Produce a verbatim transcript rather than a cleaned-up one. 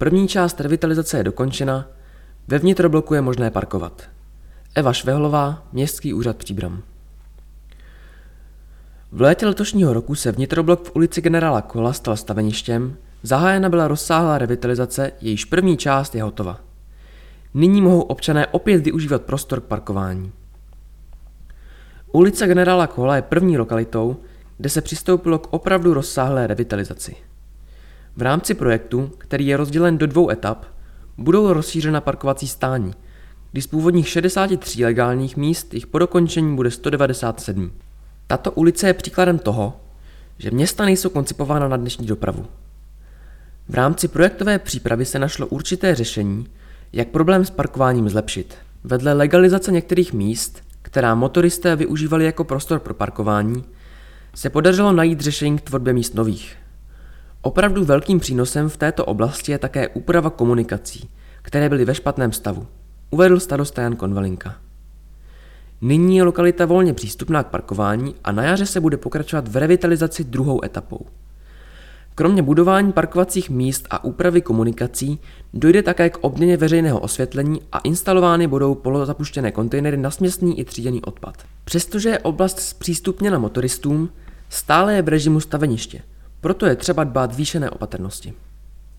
První část revitalizace je dokončena, ve vnitrobloku je možné parkovat. Eva Švehlová, Městský úřad Příbram. V létě letošního roku se vnitroblok v ulici generála Kola stal staveništěm, zahájena byla rozsáhlá revitalizace, jejíž první část je hotova. Nyní mohou občané opět využívat prostor k parkování. Ulice generála Kola je první lokalitou, kde se přistoupilo k opravdu rozsáhlé revitalizaci. V rámci projektu, který je rozdělen do dvou etap, budou rozšířena parkovací stání, kdy z původních šedesáti tří legálních míst jich po dokončení bude sto devadesát sedm. Tato ulice je příkladem toho, že města nejsou koncipována na dnešní dopravu. V rámci projektové přípravy se našlo určité řešení, jak problém s parkováním zlepšit. Vedle legalizace některých míst, která motoristé využívali jako prostor pro parkování, se podařilo najít řešení k tvorbě míst nových. Opravdu velkým přínosem v této oblasti je také úprava komunikací, které byly ve špatném stavu, uvedl starosta Jan Konvalinka. Nyní je lokalita volně přístupná k parkování a na jaře se bude pokračovat v revitalizaci druhou etapou. Kromě budování parkovacích míst a úpravy komunikací dojde také k obměně veřejného osvětlení a instalovány budou polozapuštěné kontejnery na směsný i tříděný odpad. Přestože je oblast zpřístupněna motoristům, stále je v režimu staveniště, proto je třeba dbát zvýšené opatrnosti.